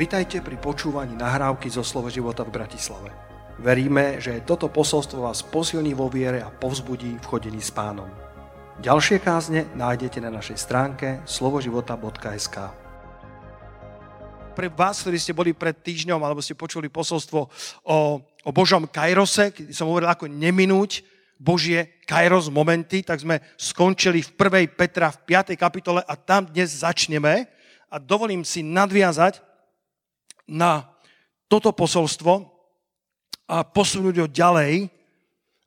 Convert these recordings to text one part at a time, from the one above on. Vitajte pri počúvaní nahrávky zo Slovo života v Bratislave. Veríme, že toto posolstvo vás posilní vo viere a povzbudí v chodení s Pánom. Ďalšie kázne nájdete na našej stránke slovoživota.sk. Pre vás, ktorí ste boli pred týždňom, alebo ste počuli posolstvo o Božom kairose, keď som hovoril, ako neminúť Božie kairos momenty, tak sme skončili v 1. Petra v 5. kapitole a tam dnes začneme. A dovolím si nadviazať na toto posolstvo a posunúť ho ďalej.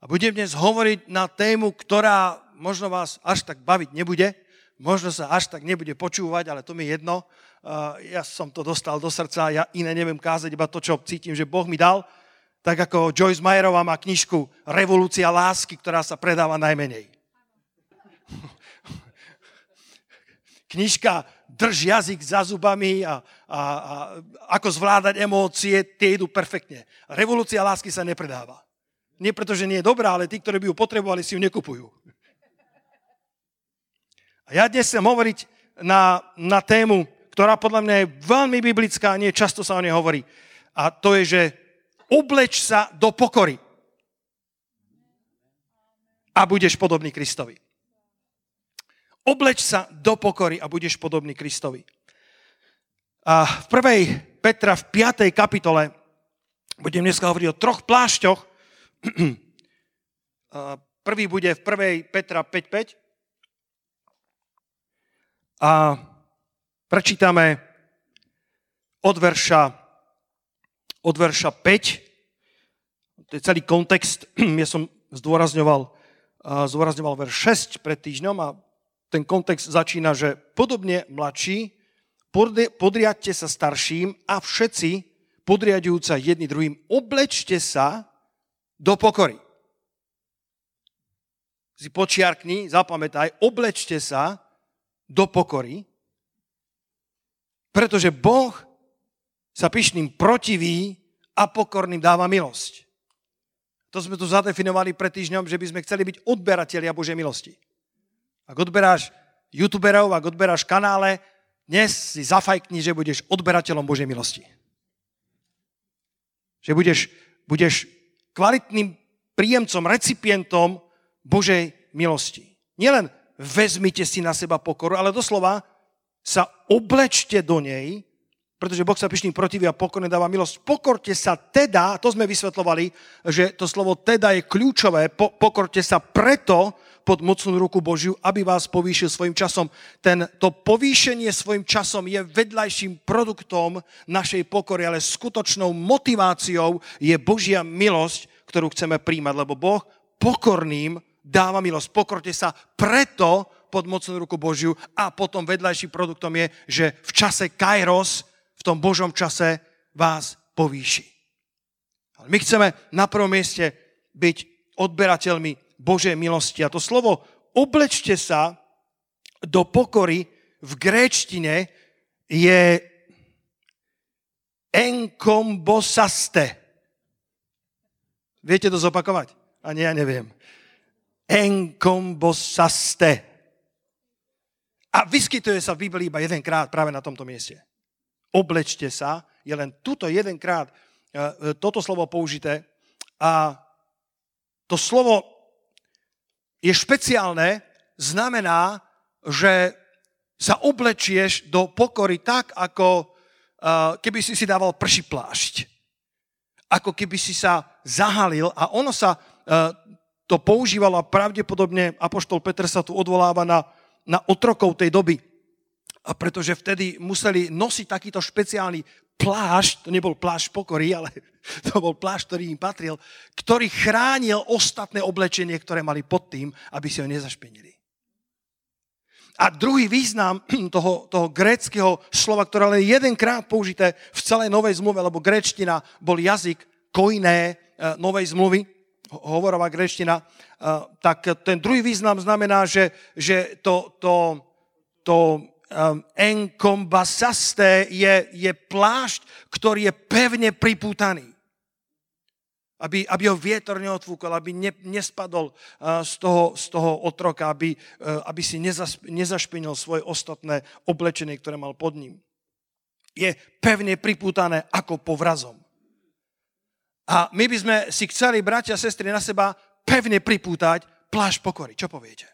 A budem dnes hovoriť na tému, ktorá možno vás až tak baviť nebude, možno sa až tak nebude počúvať, ale to mi je jedno. Ja som to dostal do srdca, ja iné neviem kázať, iba to, čo cítim, že Boh mi dal, tak ako Joyce Meyerová má knižku Revolúcia lásky, ktorá sa predáva najmenej. Knižka Drž jazyk za zubami a ako zvládať emócie, tie idú perfektne. Revolúcia lásky sa nepredáva. Nie preto, že nie je dobrá, ale tí, ktorí by ju potrebovali, si ju nekupujú. A ja dnes chcem hovoriť na tému, ktorá podľa mňa je veľmi biblická, nie často sa o nej hovorí. A to je, že obleč sa do pokory a budeš podobný Kristovi. Obleč sa do pokory a budeš podobný Kristovi. A v 1. Petra v 5. kapitole budem dneska hovoriť o troch plášťoch. Prvý bude v 1. Petra 5.5. A prečítame od verša 5. To je celý kontext. Ja som zdôrazňoval verš 6 pred týždňom a ten kontext začína, že podobne mladší, podriadte sa starším a všetci, podriadujúca jedni druhým, oblečte sa do pokory. Si počiarkni, zapamätaj, oblečte sa do pokory, pretože Boh sa pyšným protiví a pokorným dáva milosť. To sme tu zadefinovali pred týždňom, že by sme chceli byť odberatelia Božej milosti. Ak odberáš youtuberov, ak odberáš kanále, dnes si zafajkni, že budeš odberateľom Božej milosti. Že budeš kvalitným príjemcom, recipientom Božej milosti. Nielen vezmite si na seba pokoru, ale doslova sa oblečte do nej, pretože Boh sa pyšným protiví a pokorne dáva milosť. Pokorte sa teda, to sme vysvetlovali, že to slovo teda je kľúčové, pokorte sa preto pod mocnú ruku Božiu, aby vás povýšil svojim časom. To povýšenie svojim časom je vedľajším produktom našej pokory, ale skutočnou motiváciou je Božia milosť, ktorú chceme príjmať, lebo Boh pokorným dáva milosť. Pokorte sa preto pod mocnú ruku Božiu a potom vedľajším produktom je, že v čase Kairos, v tom Božom čase vás povýši. Ale my chceme na prvom mieste byť odberateľmi Božej milosti. A to slovo oblečte sa do pokory v gréčtine je enkombosaste. Viete to zopakovať? Ani ja neviem. Enkombosaste. A vyskytuje sa v Biblii iba jedenkrát práve na tomto mieste. Oblečte sa, je len tuto jedenkrát toto slovo použité a to slovo je špeciálne, znamená, že sa oblečieš do pokory tak, ako keby si si dával prší plášť. Ako keby si sa zahalil a ono sa to používalo a pravdepodobne apoštol Peter sa tu odvoláva na otrokov tej doby. A pretože vtedy museli nosiť takýto špeciálny plášť, to nebol plášť pokory, ale to bol plášť, ktorý im patril, ktorý chránil ostatné oblečenie, ktoré mali pod tým, aby si ho nezašpinili. A druhý význam toho gréckeho slova, ktoré len jedenkrát použité v celej Novej zmluve, lebo gréčtina bol jazyk koiné Novej zmluvy, hovorová gréčtina, tak ten druhý význam znamená, že to enkombasaste je plášť, ktorý je pevne pripútaný. Aby ho vietor neodfúkol, aby nespadol z toho otroka, aby si nezašpinil svoje ostatné oblečenie, ktoré mal pod ním. je pevne pripútané ako povrazom. A my by sme si chceli, bratia a sestry, na seba pevne pripútať plášť pokory. Čo poviete?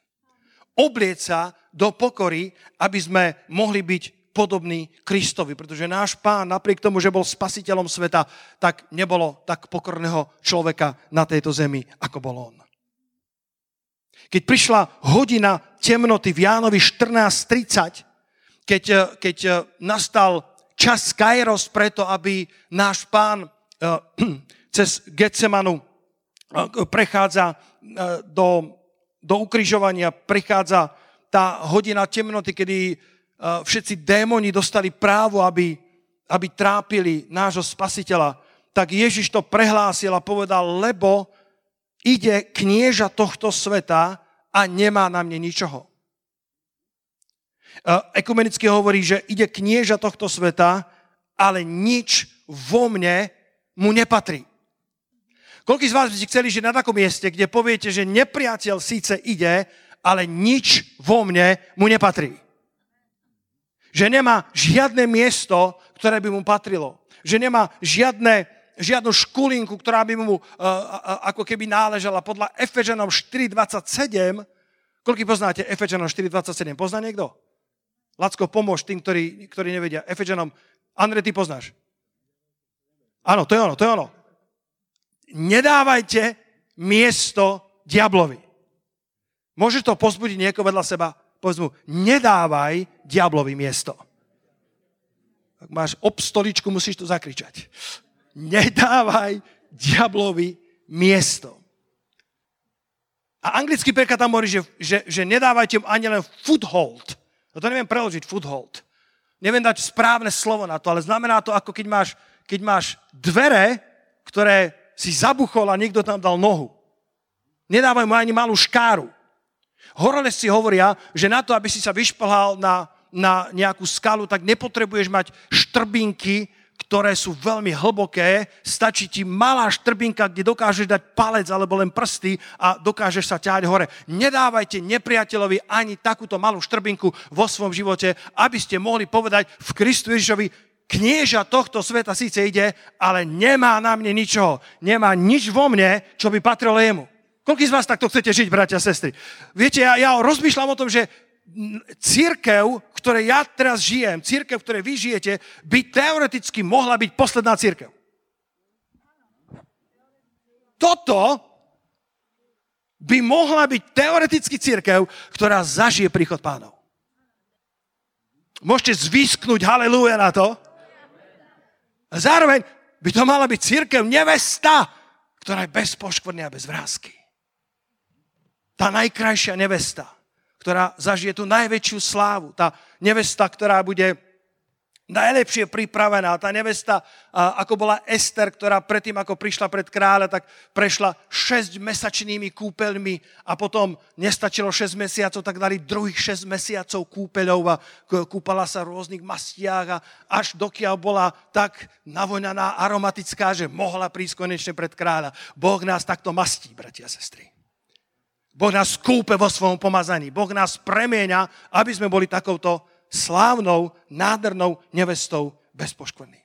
Oblieť sa do pokory, aby sme mohli byť podobní Kristovi, pretože náš Pán, napriek tomu, že bol spasiteľom sveta, tak nebolo tak pokorného človeka na tejto zemi, ako bol on. Keď prišla hodina temnoty v Jánovi 14:30, keď nastal čas Kairos preto, aby náš Pán cez Getsemanu prechádza do ukrižovania, prichádza tá hodina temnoty, kedy všetci démoni dostali právo, aby trápili nášho spasiteľa, tak Ježiš to prehlásil a povedal, lebo ide knieža tohto sveta a nemá na mne ničoho. Ekumenicky hovorí, že ide knieža tohto sveta, ale nič vo mne mu nepatrí. Koľký z vás by ste chceli žiť na takom mieste, kde poviete, že nepriateľ síce ide, ale nič vo mne mu nepatrí? Že nemá žiadne miesto, ktoré by mu patrilo. Že nemá žiadnu škulinku, ktorá by mu ako keby náležala. Podľa Efežanom 4.27, koľký poznáte Efežanom 4.27? Pozná niekto? Lacko, pomôž tým, ktorí nevedia. Efežanom, Andrej, ty poznáš? Áno, to je ono, to je ono. Nedávajte miesto diablovi. Môžeš to pozbudiť niekoho vedľa seba? Povedz mu, nedávaj diablovi miesto. Ak máš obstoličku, musíš to zakričať. Nedávaj diablovi miesto. A anglický preklad tam hovorí, že nedávajte mu ani len foothold. No to neviem preložiť, foothold. Neviem dať správne slovo na to, ale znamená to, ako keď máš dvere, ktoré si zabuchol a niekto tam dal nohu. Nedávaj mu ani malú škáru. Horolezci hovoria, že na to, aby si sa vyšplhal na nejakú skalu, tak nepotrebuješ mať štrbinky, ktoré sú veľmi hlboké. Stačí ti malá štrbinka, kde dokážeš dať palec alebo len prsty a dokážeš sa ťahať hore. Nedávajte nepriateľovi ani takúto malú štrbinku vo svojom živote, aby ste mohli povedať v Kristu Ježišovi, knieža tohto sveta síce ide, ale nemá na mne ničoho. Nemá nič vo mne, čo by patrilo jemu. Koľký z vás takto chcete žiť, bratia a sestry? Viete, ja rozmýšľam o tom, že cirkev, v ktorej ja teraz žijem, cirkev, v ktorej vy žijete, by teoreticky mohla byť posledná cirkev. Toto by mohla byť teoreticky cirkev, ktorá zažije príchod Pánov. Môžete zvisknúť halelúja na to. A zároveň by to mala byť cirkev nevesta, ktorá je bez poškvrny a bez vrásky. Tá najkrajšia nevesta, ktorá zažije tú najväčšiu slávu. Tá nevesta, ktorá bude najlepšie pripravená. Tá nevesta, ako bola Ester, ktorá predtým, ako prišla pred kráľa, tak prešla 6-mesačnými kúpeľmi a potom nestačilo 6 mesiacov, tak dali druhých 6 mesiacov kúpeľov a kúpala sa v rôznych mastiach a až dokiaľ bola tak navoňaná, aromatická, že mohla prísť konečne pred kráľa. Boh nás takto mastí, bratia a sestry. Boh nás kúpe vo svojom pomazaní. Boh nás premieňa, aby sme boli takouto slávnou, nádhernou nevestou bez poškvrny.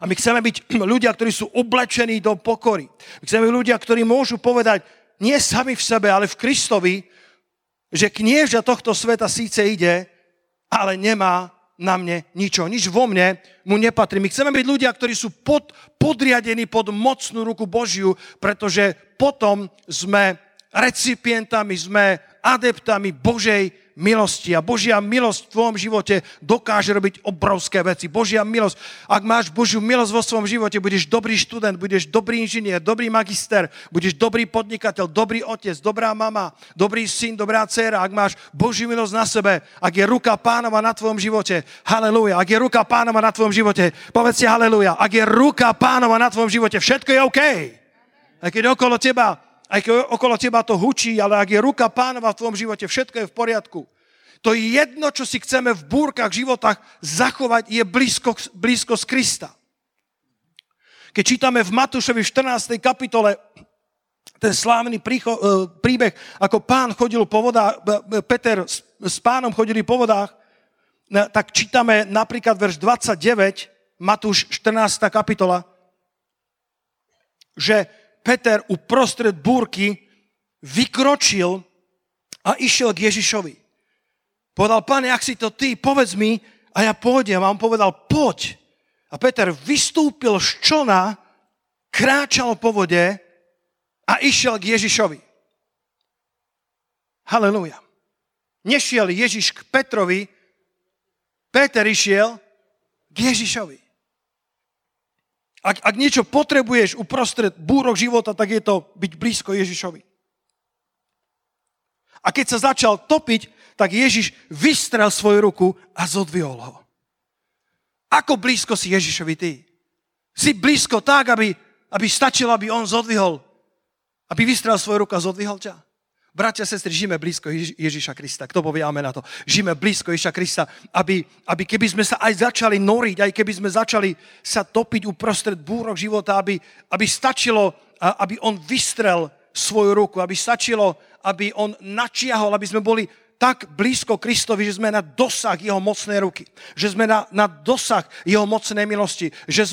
A my chceme byť ľudia, ktorí sú oblečení do pokory. My chceme byť ľudia, ktorí môžu povedať nie sami v sebe, ale v Kristovi, že knieža tohto sveta síce ide, ale nemá na mne ničo. Nič vo mne mu nepatrí. My chceme byť ľudia, ktorí sú podriadení pod mocnú ruku Božiu, pretože potom sme recipientami, sme adeptami Božej milosti a Božia milosť v tvojom živote dokáže robiť obrovské veci. Božia milosť, ak máš Božiu milosť vo svojom živote, budeš dobrý študent, budeš dobrý inžinier, dobrý magister, budeš dobrý podnikateľ, dobrý otec, dobrá mama, dobrý syn, dobrá dcéra. Ak máš Božiu milosť na sebe, ak je ruka Pánova na tvojom živote, halelúja, ak je ruka Pánova na tvojom živote, povedz si halelúja, ak je ruka Pánova na tvojom živote, všetko je OK. A keď okolo teba to hučí, ale ak je ruka Pánova v tvojom živote, všetko je v poriadku. To jedno, čo si chceme v búrkach, životách zachovať, je blízkosť Krista. Keď čítame v Matúšovi 14. kapitole ten slávny príbeh, ako Pán chodil po vodách, Peter s Pánom chodili po vodách tak čítame napríklad verš 29, Matúš 14. kapitola, že Peter uprostred búrky vykročil a išiel k Ježišovi. Povedal, Pane, ak si to ty, povedz mi a ja pôjdem. A on povedal, poď. A Peter vystúpil z člna, kráčal po vode a išiel k Ježišovi. Halelúja. Nešiel Ježiš k Petrovi, Peter išiel k Ježišovi. Ak niečo potrebuješ uprostred búrok života, tak je to byť blízko Ježišovi. A keď sa začal topiť, tak Ježiš vystrel svoju ruku a zodvihol ho. Ako blízko si Ježišovi ty? Si blízko tak, aby stačilo, aby on zodvihol, aby vystrel svoju ruku a zodvihol ťa? Bratia, sestry, žijeme blízko Ježiša Krista. Kto povie amen na to? Žijeme blízko Ježiša Krista, aby keby sme sa aj začali noriť, aj keby sme začali sa topiť uprostred búrok života, aby stačilo, aby on vystrel svoju ruku, aby stačilo, aby on načiahol, aby sme boli tak blízko Kristovi, že sme na dosah jeho mocnej ruky, že sme na dosah jeho mocnej milosti, že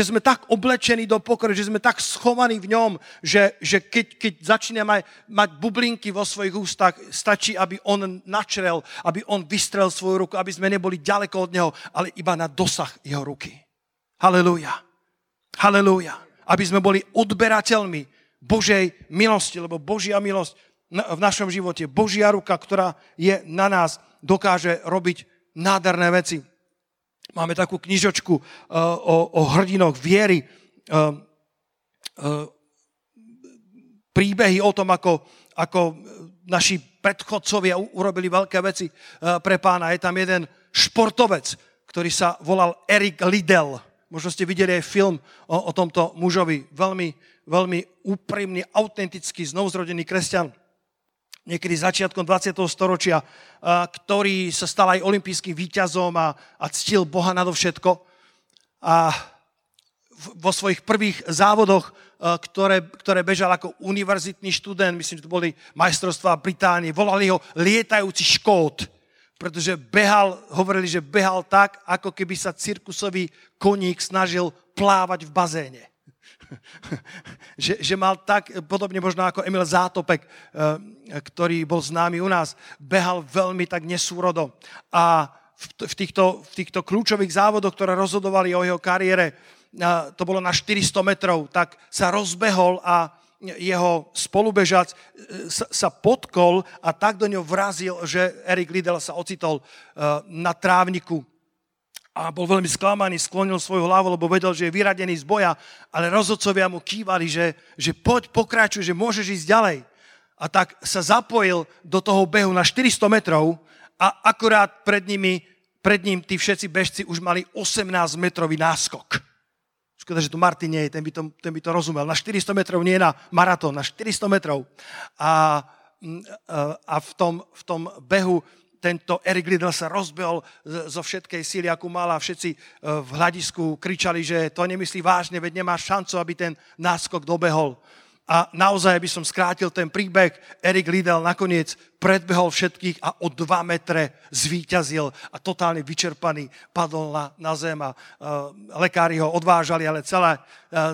sme tak oblečení do pokory, že sme tak schovaní v ňom, že keď začneme mať bublinky vo svojich ústach, stačí, aby on načrel, aby on vystrel svoju ruku, aby sme neboli ďaleko od neho, ale iba na dosah jeho ruky. Halelúja. Halelúja. Aby sme boli odberateľmi Božej milosti, lebo Božia milosť v našom živote, Božia ruka, ktorá je na nás, dokáže robiť nádherné veci. Máme takú knižočku o hrdinoch viery, príbehy o tom, ako naši predchodcovia urobili veľké veci pre pána. Je tam jeden športovec, ktorý sa volal Erik Liddell. Možno ste videli aj film o tomto mužovi. Veľmi, veľmi úprimný, autentický, znovuzrodený kresťan. Niekedy začiatkom 20. storočia, ktorý sa stal aj olympijským víťazom a ctil Boha nadovšetko. A vo svojich prvých závodoch, ktoré bežal ako univerzitný študent, myslím, že to boli majstrovstvá Británie, volali ho lietajúci škód, pretože hovorili, že behal tak, ako keby sa cirkusový koník snažil plávať v bazéne. že mal tak, podobne možno ako Emil Zátopek, ktorý bol známy u nás, behal veľmi tak nesúrodo. A v týchto kľúčových závodoch, ktoré rozhodovali o jeho kariére, to bolo na 400 metrov, tak sa rozbehol a jeho spolubežac sa potkol a tak do ňoho vrazil, že Erik Liddell sa ocitol na trávniku. A bol veľmi sklamaný, sklonil svoju hlavu, lebo vedel, že je vyradený z boja, ale rozhodcovia mu kývali, že poď, pokračuj, že môžeš ísť ďalej. A tak sa zapojil do toho behu na 400 metrov a akurát pred ním tí všetci bežci už mali 18-metrový náskok. Škoda, že tu Martin nie je, ten by to rozumel. Na 400 metrov, nie na maratón, na 400 metrov. A v tom behu tento Erik Liddell sa rozbehol zo všetkej síly, akú mal, a všetci v hľadisku kričali, že to nemyslí vážne, veď nemá šancu, aby ten náskok dobehol. A naozaj, aby som skrátil ten príbeh, Erik Liddell nakoniec predbehol všetkých a o 2 metre zvíťazil a totálne vyčerpaný padol na zem a lekári ho odvážali, ale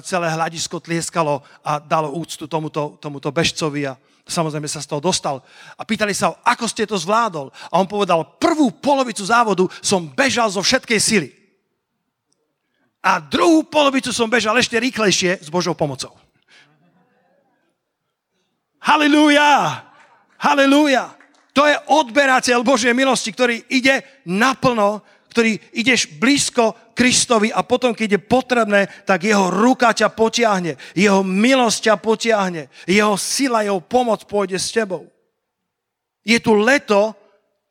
celé hľadisko tlieskalo a dalo úctu tomuto bežcovi a samozrejme sa z toho dostal. A pýtali sa ho, ako ste to zvládol. A on povedal, prvú polovicu závodu som bežal zo všetkej sily. A druhú polovicu som bežal ešte rýchlejšie s Božou pomocou. Halelúja! Halelúja! To je odberateľ Božej milosti, ktorý ide naplno, ktorý ideš blízko Kristovi a potom, keď je potrebné, tak jeho ruka ťa potiahne, jeho milosť ťa potiahne, jeho sila, jeho pomoc pôjde s tebou. Je tu leto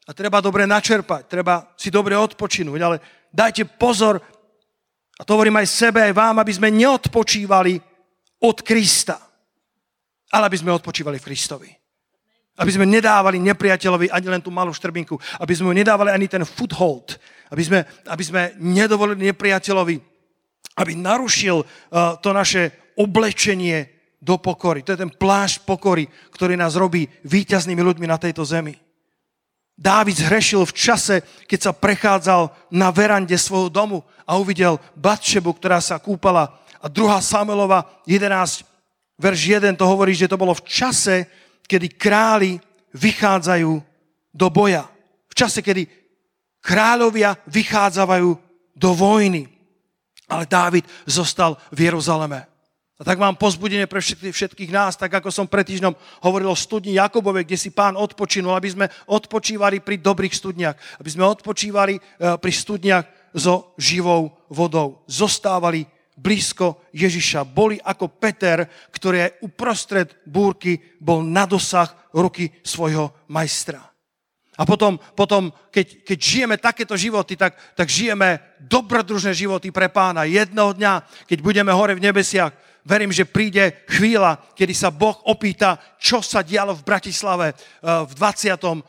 a treba dobre načerpať, treba si dobre odpočinúť, ale dajte pozor, a to hovorím aj sebe, aj vám, aby sme neodpočívali od Krista, ale aby sme odpočívali v Kristovi. Aby sme nedávali nepriateľovi ani len tú malú štrbinku, aby sme mu nedávali ani ten foothold, aby sme nedovolili nepriateľovi, aby narušil to naše oblečenie do pokory. To je ten plášť pokory, ktorý nás robí víťaznými ľuďmi na tejto zemi. Dávid zhrešil v čase, keď sa prechádzal na verande svojho domu a uvidel Batšebu, ktorá sa kúpala. A 2. Samuelova 11, verš 1, to hovorí, že to bolo v čase, kedy králi vychádzajú do boja. V čase, kedy kráľovia vychádzajú do vojny. Ale Dávid zostal v Jeruzaleme. A tak mám povzbudenie pre všetkých nás, tak ako som pred týždňom hovoril o studni Jakobovej, kde si Pán odpočinul, aby sme odpočívali pri dobrých studniach, aby sme odpočívali pri studniach so živou vodou. Zostávali blízko Ježiša. Boli ako Peter, ktorý aj uprostred búrky bol na dosah ruky svojho majstra. A potom keď žijeme takéto životy, tak žijeme dobrodružné životy pre Pána. Jedného dňa, keď budeme hore v nebesiach, verím, že príde chvíľa, kedy sa Boh opýta, čo sa dialo v Bratislave v 21.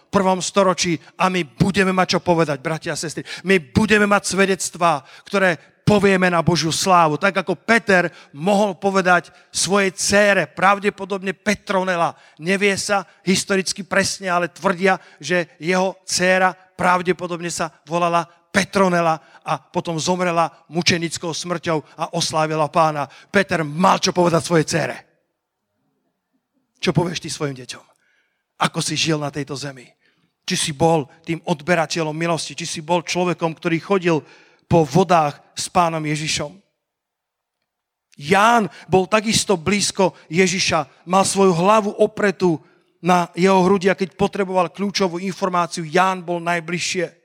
storočí a my budeme mať čo povedať, bratia a sestry. My budeme mať svedectvá, ktoré povieme na Božiu slávu. Tak ako Peter mohol povedať svojej dcére, pravdepodobne Petronela, nevie sa historicky presne, ale tvrdia, že jeho dcéra pravdepodobne sa volala Petronela a potom zomrela mučenickou smrťou a oslávila Pána. Peter mal čo povedať svojej dcére. Čo povieš ty svojim deťom? Ako si žil na tejto zemi? Či si bol tým odberateľom milosti? Či si bol človekom, ktorý chodil po vodách s Pánom Ježišom? Ján bol takisto blízko Ježiša, mal svoju hlavu opretú na jeho hrudi a keď potreboval kľúčovú informáciu, Ján bol najbližšie.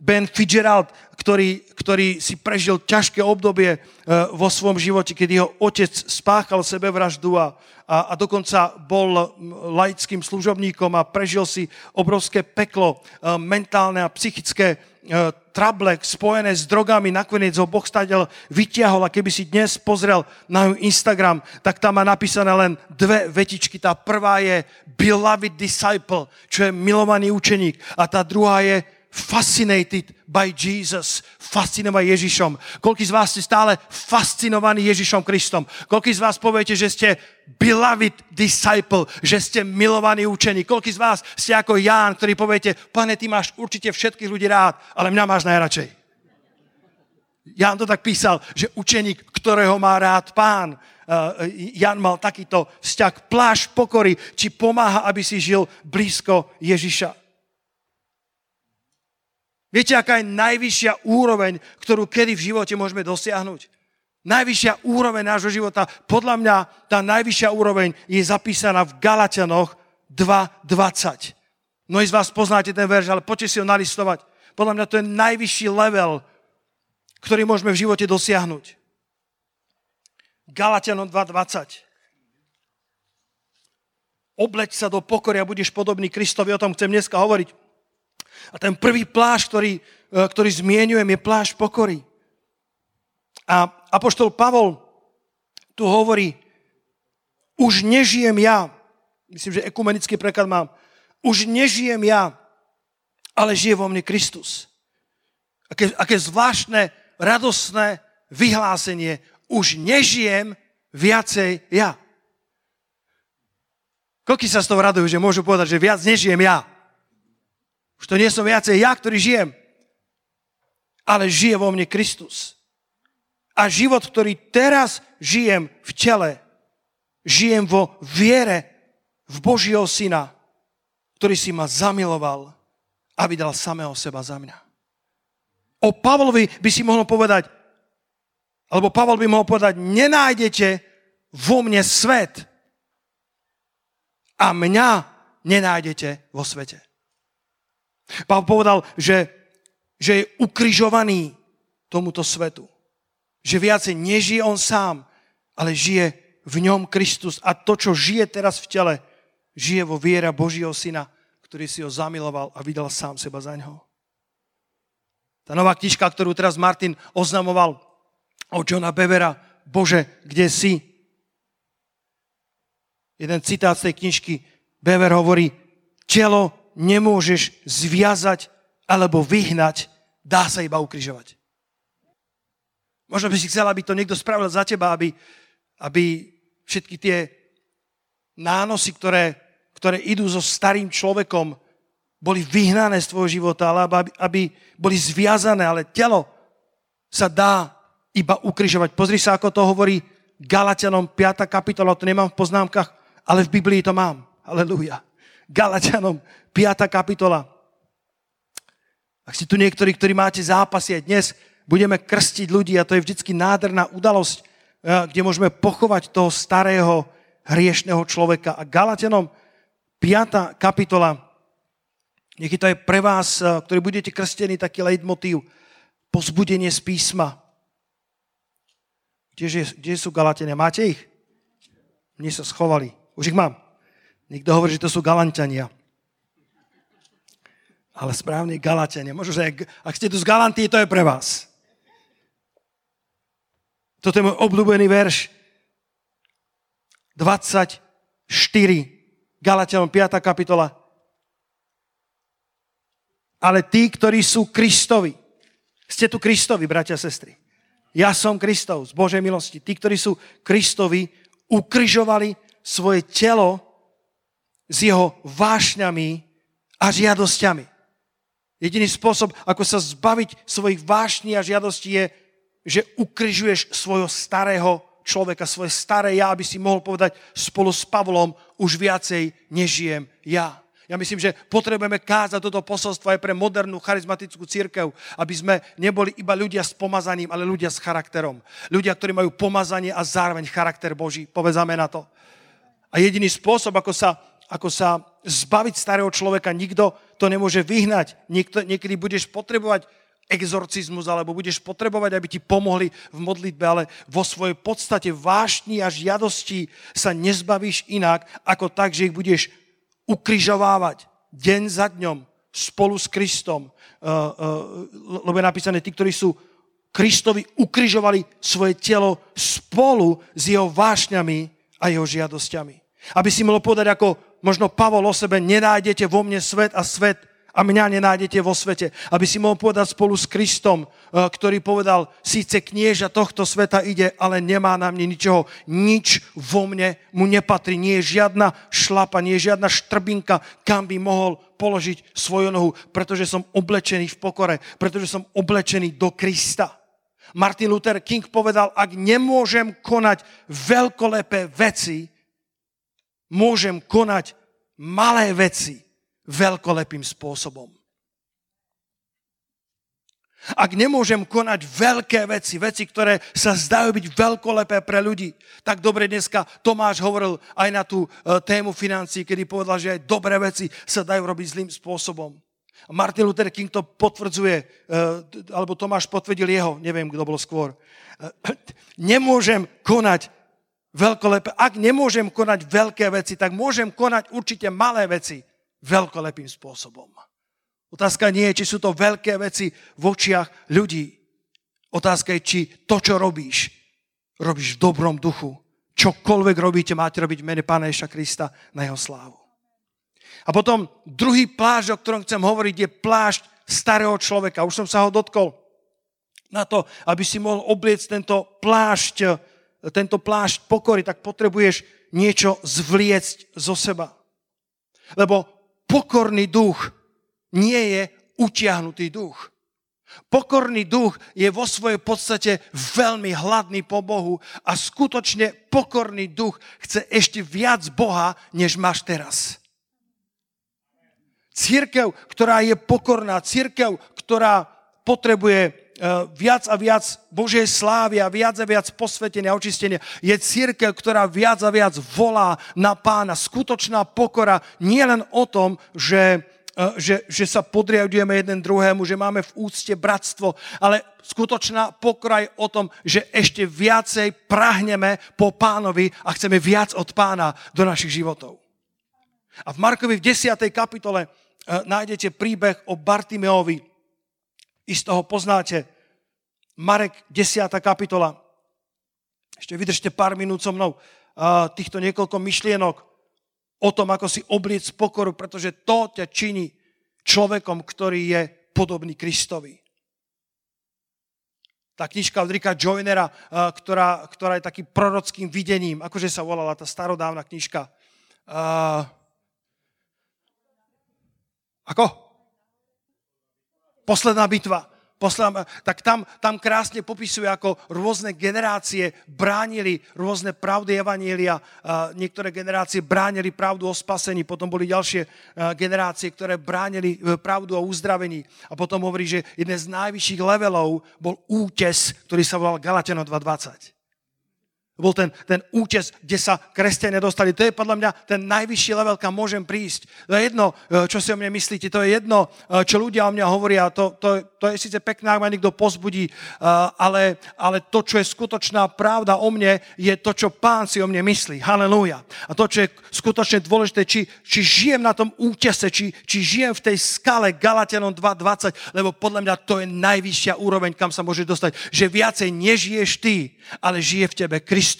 Ben Fitzgerald, ktorý si prežil ťažké obdobie vo svojom živote, keď jeho otec spáchal sebevraždu a dokonca bol laickým služobníkom a prežil si obrovské peklo, mentálne a psychické trablek spojené s drogami, nakoniec ho Boh stadiaľ vytiahol a keby si dnes pozrel na Instagram, tak tam má napísané len 2 vetičky. Tá prvá je beloved disciple, čo je milovaný učeník a tá druhá je fascinated by Jesus, fascinovaný Ježišom. Koľký z vás ste stále fascinovaní Ježišom Kristom? Koľký z vás poviete, že ste beloved disciple, že ste milovaní učení? Koľký z vás ste ako Ján, ktorý poviete, Pane, ty máš určite všetkých ľudí rád, ale mňa máš najradšej. Ján to tak písal, že učeník, ktorého má rád Pán. Ján mal takýto vzťah, plášť pokory, či pomáha, aby si žil blízko Ježiša. Viete, aká je najvyššia úroveň, ktorú kedy v živote môžeme dosiahnuť? Najvyššia úroveň nášho života, podľa mňa tá najvyššia úroveň je zapísaná v Galatianoch 2.20. Mnohí z vás poznáte ten verš, ale poďte si ho nalistovať. Podľa mňa to je najvyšší level, ktorý môžeme v živote dosiahnuť. Galatianom 2.20. Obleč sa do pokory a budeš podobný Kristovi, o tom chcem dneska hovoriť. A ten prvý plášť, ktorý zmieňujem, je plášť pokory. A apoštol Pavol tu hovorí, už nežijem ja, myslím, že ekumenický preklad mám, už nežijem ja, ale žije vo mne Kristus. Aké zvláštne, radosné vyhlásenie, už nežijem viacej ja. Koľký sa z toho radujú, že môžu povedať, že viac nežijem ja. Už to nie som viacej ja, ktorý žijem, ale žije vo mne Kristus. A život, ktorý teraz žijem v tele, žijem vo viere v Božieho Syna, ktorý si ma zamiloval a vydal samého seba za mňa. O Pavlovi by si mohol povedať, alebo Pavol by mohol povedať, nenájdete vo mne svet a mňa nenájdete vo svete. Pavol povedal, že je ukrižovaný tomuto svetu. Že viacej nežije on sám, ale žije v ňom Kristus. A to, čo žije teraz v tele, žije vo viere Božieho Syna, ktorý si ho zamiloval a vydal sám seba za ňoho. Tá nová knižka, ktorú teraz Martin oznamoval od Johna Bevera, Bože, kde si? Jeden citát z tej knižky, Bever hovorí, telo nemôžeš zviazať alebo vyhnať, dá sa iba ukrižovať. Možno by si chcel, aby to niekto spravil za teba, aby všetky tie nánosy, ktoré idú so starým človekom, boli vyhnané z tvojho života, ale aby boli zviazané, ale telo sa dá iba ukrižovať. Pozri sa, ako to hovorí Galatianom 5. kapitola, to nemám v poznámkach, ale v Biblii to mám. Halelúja. Galatianom 5. kapitola. Ak si tu niektorí, ktorí máte zápasy, dnes budeme krstiť ľudí a to je vždycky nádherná udalosť, kde môžeme pochovať toho starého hriešného človeka. A Galatianom 5. kapitola, niekedy to je pre vás, ktorí budete krstení, taký leitmotív, pozbudenie z písma. Kde sú Galatiania? Máte ich? Mne sa schovali. Už ich mám. Niekto hovorí, že to sú Galantiania. Ale správne Galatiania. Možno, že ak ste tu z Galantii, to je pre vás. Toto je môj obľúbený verš. 24. Galatianom 5. kapitola. Ale tí, ktorí sú Kristovi. Ste tu Kristovi, bratia a sestry. Ja som Kristov, z Božej milosti. Tí, ktorí sú Kristovi, ukrižovali svoje telo s jeho vášňami a žiadosťami. Jediný spôsob, ako sa zbaviť svojich vášní a žiadostí je, že ukrižuješ svojho starého človeka, svoje staré ja, aby si mohol povedať spolu s Pavlom, už viacej nežijem ja. Ja myslím, že potrebujeme kázať toto posolstvo aj pre modernú charizmatickú cirkev, aby sme neboli iba ľudia s pomazaním, ale ľudia s charakterom. Ľudia, ktorí majú pomazanie a zároveň charakter Boží. Povedzme na to. A jediný spôsob, ako sa zbaviť starého človeka, nikto to nemôže vyhnať. Niekedy budeš potrebovať exorcizmus, alebo budeš potrebovať, aby ti pomohli v modlitbe, ale vo svojej podstate vášni a žiadosti sa nezbavíš inak, ako tak, že ich budeš ukrižovávať deň za dňom spolu s Kristom. Lebo je napísané, tí, ktorí sú Kristovi, ukrižovali svoje telo spolu s jeho vášňami a jeho žiadosťami. Aby si mohol povedať, ako možno Pavol o sebe, nenájdete vo mne svet a mňa nenájdete vo svete. Aby si mohol povedať spolu s Kristom, ktorý povedal, síce knieža tohto sveta ide, ale nemá na mne ničoho. Nič vo mne mu nepatrí. Nie je žiadna šlapa, nie je žiadna štrbinka, kam by mohol položiť svoju nohu, pretože som oblečený v pokore, pretože som oblečený do Krista. Martin Luther King povedal, ak nemôžem konať veľkolepé veci, môžem konať malé veci veľkolepým spôsobom. Ak nemôžem konať veľké veci, ktoré sa zdajú byť veľkolepé pre ľudí, tak dobre dneska Tomáš hovoril aj na tú tému financií, kedy povedal, že aj dobré veci sa dajú robiť zlým spôsobom. Martin Luther King to potvrdzuje, alebo Tomáš potvrdil jeho, neviem, kto bol skôr. Nemôžem konať veľkolepé. Ak nemôžem konať veľké veci, tak môžem konať určite malé veci veľkolepým spôsobom. Otázka nie je, či sú to veľké veci v očiach ľudí. Otázka je, či to, čo robíš v dobrom duchu. Čokoľvek robíte, máte robiť v mene Pána Ježiša Krista na jeho slávu. A potom druhý plášť, o ktorom chcem hovoriť, je plášť starého človeka. Už som sa ho dotkol na to, aby si mohol obliecť tento plášť pokory, tak potrebuješ niečo zvliecť zo seba. Lebo pokorný duch nie je utiahnutý duch. Pokorný duch je vo svojej podstate veľmi hladný po Bohu a skutočne pokorný duch chce ešte viac Boha, než máš teraz. Cirkev, ktorá je pokorná, cirkev, ktorá potrebuje viac a viac Božej slávy a viac posvetenia a očistenia. Je cirkev, ktorá viac a viac volá na Pána. Skutočná pokora nie len o tom, že sa podriadujeme jeden druhému, že máme v úcte bratstvo, ale skutočná pokora je o tom, že ešte viacej prahneme po Pánovi a chceme viac od Pána do našich životov. A v Markovi v 10. kapitole nájdete príbeh o Bartimeovi. I z toho poznáte. Marek, 10. kapitola. Ešte vydržte pár minút so mnou týchto niekoľko myšlienok o tom, ako si obliec pokoru, pretože to ťa činí človekom, ktorý je podobný Kristovi. Tá knižka od Ricka Joynera, ktorá je takým prorockým videním, akože sa volala tá starodávna knižka. Ako? Posledná bitva. Tak tam krásne popisuje, ako rôzne generácie bránili rôzne pravdy evanjelia. Niektoré generácie bránili pravdu o spasení, potom boli ďalšie generácie, ktoré bránili pravdu o uzdravení. A potom hovorí, že jeden z najvyšších levelov bol útes, ktorý sa volal Galatianom 2.20. Bol ten útes, kde sa kresťania dostali. To je podľa mňa ten najvyšší level, kam môžem prísť. To je jedno, čo si o mne myslíte, to je jedno, čo ľudia o mňa hovoria. To je síce pekné, ak ma niekto pozbudí, ale to, čo je skutočná pravda o mne, je to, čo Pán si o mne myslí. Halelúja. A to, čo je skutočne dôležité, či žijem na tom útese, či žijem v tej skale Galatianom 2.20, lebo podľa mňa to je najvyššia úroveň, kam sa môžeš dostať. Že viacej nežiješ ty, ale žije v tebe Kristus.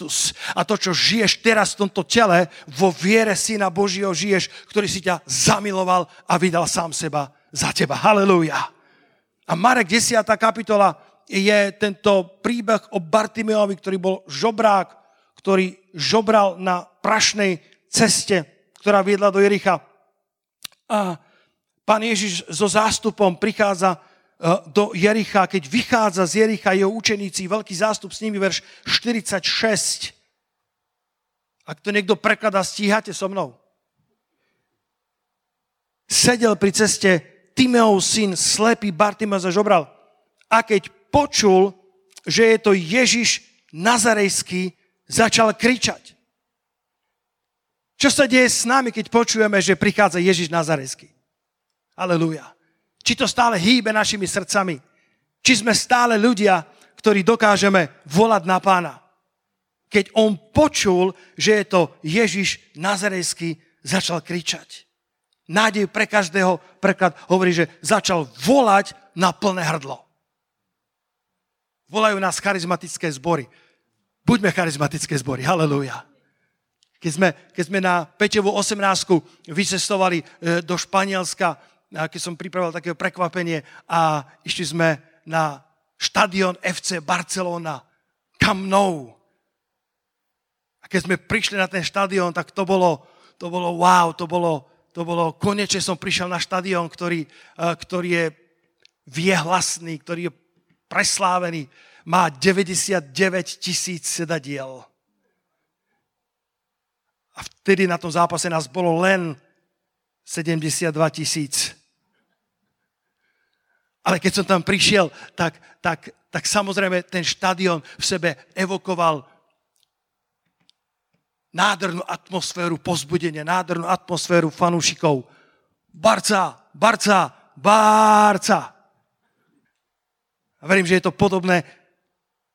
A to, čo žiješ teraz v tomto tele, vo viere Syna Božieho žiješ, ktorý si ťa zamiloval a vydal sám seba za teba. Halelúja. A Marek 10. kapitola je tento príbeh o Bartimeovi, ktorý bol žobrák, ktorý žobral na prašnej ceste, ktorá viedla do Jericha. A Pán Ježiš so zástupom prichádza do Jericha. Keď vychádza z Jericha jeho učeníci, veľký zástup, s nimi verš 46. Ak to niekto prekladá, stíhate so mnou. Sedel pri ceste Timeov syn, slepý Bartimeo sa žobral. A keď počul, že je to Ježiš Nazarejský, začal kričať. Čo sa deje s nami, keď počujeme, že prichádza Ježiš Nazarejský? Halelúja. Či to stále hýbe našimi srdcami? Či sme stále ľudia, ktorí dokážeme volať na Pána? Keď on počul, že je to Ježiš Nazarejský, začal kričať. Nádej pre každého, preklad hovorí, že začal volať na plné hrdlo. Volajú nás charizmatické zbory. Buďme charizmatické zbory. Halelúja. Keď sme na Peťovú 18-ku vycestovali do Španielska, keď som pripravil také prekvapenie a išli sme na štadión FC Barcelona, Camp Nou. A keď sme prišli na ten štadión, tak to bolo wow, to bolo konečne som prišiel na štadión, ktorý je viehlasný, ktorý je preslávený, má 99,000 sedadiel. A vtedy na tom zápase nás bolo len 72,000. Ale keď som tam prišiel, tak samozrejme ten štadión v sebe evokoval nádhernú atmosféru povzbudenia, nádhernú atmosféru fanúšikov. Barca, Barca, Barca. A verím, že je to podobné,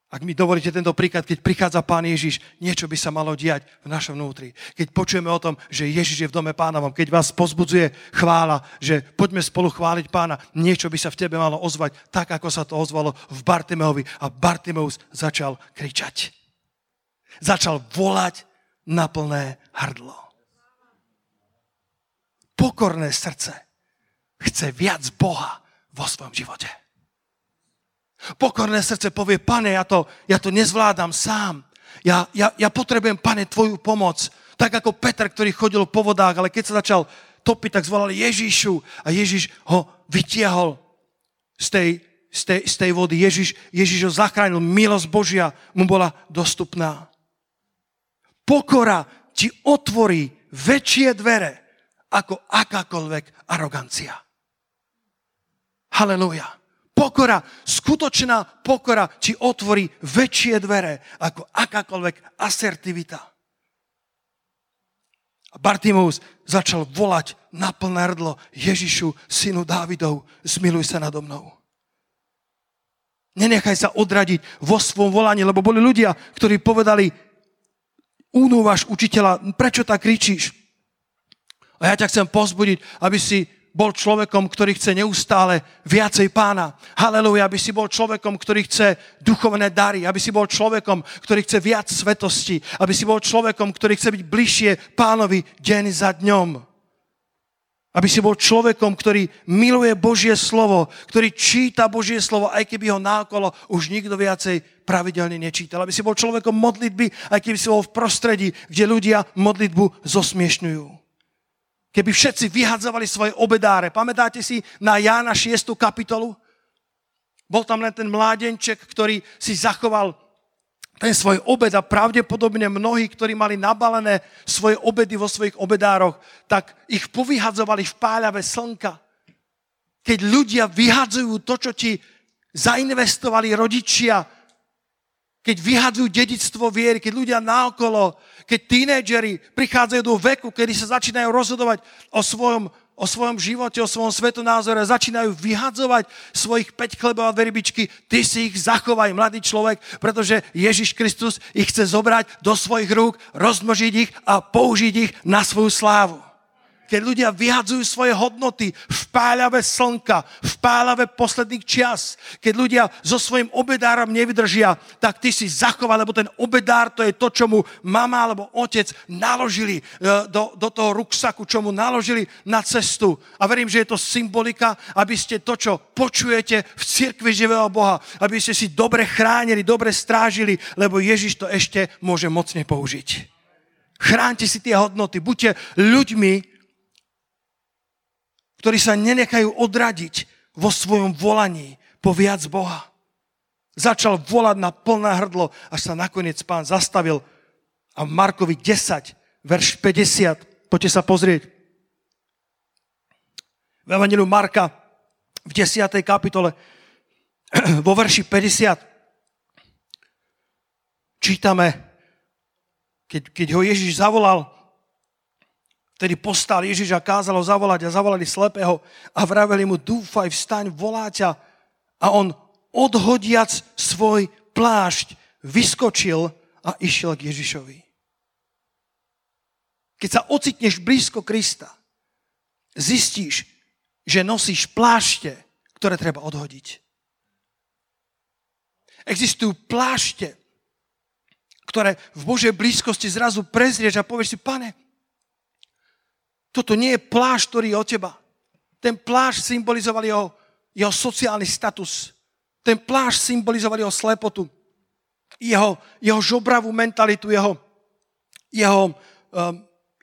ak mi dovolíte tento príklad, keď prichádza Pán Ježiš, niečo by sa malo diať v našom vnútri. Keď počujeme o tom, že Ježiš je v dome Pánovom, keď vás pozbudzuje chvála, že poďme spolu chváliť Pána, niečo by sa v tebe malo ozvať, tak ako sa to ozvalo v Bartimeovi. A Bartimeus začal kričať. Začal volať na plné hrdlo. Pokorné srdce chce viac Boha vo svojom živote. Pokorné srdce povie, Pane, ja to nezvládam sám. Ja potrebujem, Pane, Tvoju pomoc. Tak ako Peter, ktorý chodil po vodách, ale keď sa začal topiť, tak zvolali Ježišu a Ježiš ho vytiahol z tej vody. Ježiš ho zachránil, milosť Božia mu bola dostupná. Pokora ti otvorí väčšie dvere ako akákoľvek arogancia. Halelúja. Pokora, skutočná pokora ti otvorí väčšie dvere ako akákoľvek asertivita. A Bartimeus začal volať na plné hrdlo, Ježišu, synu Dávidov, zmiluj sa nado mnou. Nenechaj sa odradiť vo svom volaní, lebo boli ľudia, ktorí povedali, unúvaš učiteľa, prečo tak kričíš? A ja ťa chcem povzbudiť, aby si bol človekom, ktorý chce neustále viacej Pána. Halelúja, aby si bol človekom, ktorý chce duchovné dary, aby si bol človekom, ktorý chce viac svetosti, aby si bol človekom, ktorý chce byť bližšie Pánovi deň za dňom. Aby si bol človekom, ktorý miluje Božie slovo, ktorý číta Božie slovo, aj keby ho náokolo už nikto viacej pravidelne nečítal. Aby si bol človekom modlitby, aj keby si bol v prostredí, kde ľudia modlitbu zosmiešňujú. keby všetci vyhadzovali svoje obedáre. Pamätáte si na Jána 6. kapitolu? Bol tam len ten mládenček, ktorý si zachoval ten svoj obed a pravdepodobne mnohí, ktorí mali nabalené svoje obedy vo svojich obedároch, tak ich povyhadzovali v páľave slnka. Keď ľudia vyhadzujú to, čo ti zainvestovali rodičia, keď vyhadzujú dedičstvo viery, keď ľudia naokolo, keď tínedžeri prichádzajú do veku, kedy sa začínajú rozhodovať o svojom živote, o svojom svetonázore, začínajú vyhadzovať svojich 5 chlebov a dve rybičky, ty si ich zachovaj, mladý človek, pretože Ježiš Kristus ich chce zobrať do svojich rúk, rozmnožiť ich a použiť ich na svoju slávu. Keď ľudia vyhadzujú svoje hodnoty v páľave slnka, v páľave posledných čias, keď ľudia so svojím obedárom nevydržia, tak ty si zachovaj, lebo ten obedár to je to, čo mu mama alebo otec naložili do toho ruksaku, čo mu naložili na cestu. A verím, že je to symbolika, aby ste to, čo počujete v cirkvi živého Boha, aby ste si dobre chránili, dobre strážili, lebo Ježiš to ešte môže mocne použiť. Chránte si tie hodnoty, buďte ľuďmi, ktorí sa nenechajú odradiť vo svojom volaní po viac Boha. Začal volať na plné hrdlo, až sa nakoniec Pán zastavil. A v Markovi 10, verš 50, poďte sa pozrieť. V Evangeliu Marka v 10. kapitole vo verši 50 čítame, keď ho Ježiš zavolal, vtedy postal Ježiš a kázal ho zavolať a zavolali slepého a vraveli mu, dúfaj, vstaň, volá ťa. A on odhodiac svoj plášť vyskočil a išiel k Ježišovi. Keď sa ocitneš blízko Krista, zistíš, že nosíš plášte, ktoré treba odhodiť. Existujú plášte, ktoré v Božej blízkosti zrazu prezrieš a povieš si, Pane, toto nie je plášť, ktorý je od teba. Ten plášť symbolizoval jeho sociálny status. Ten plášť symbolizoval jeho slepotu, jeho žobravú mentalitu, jeho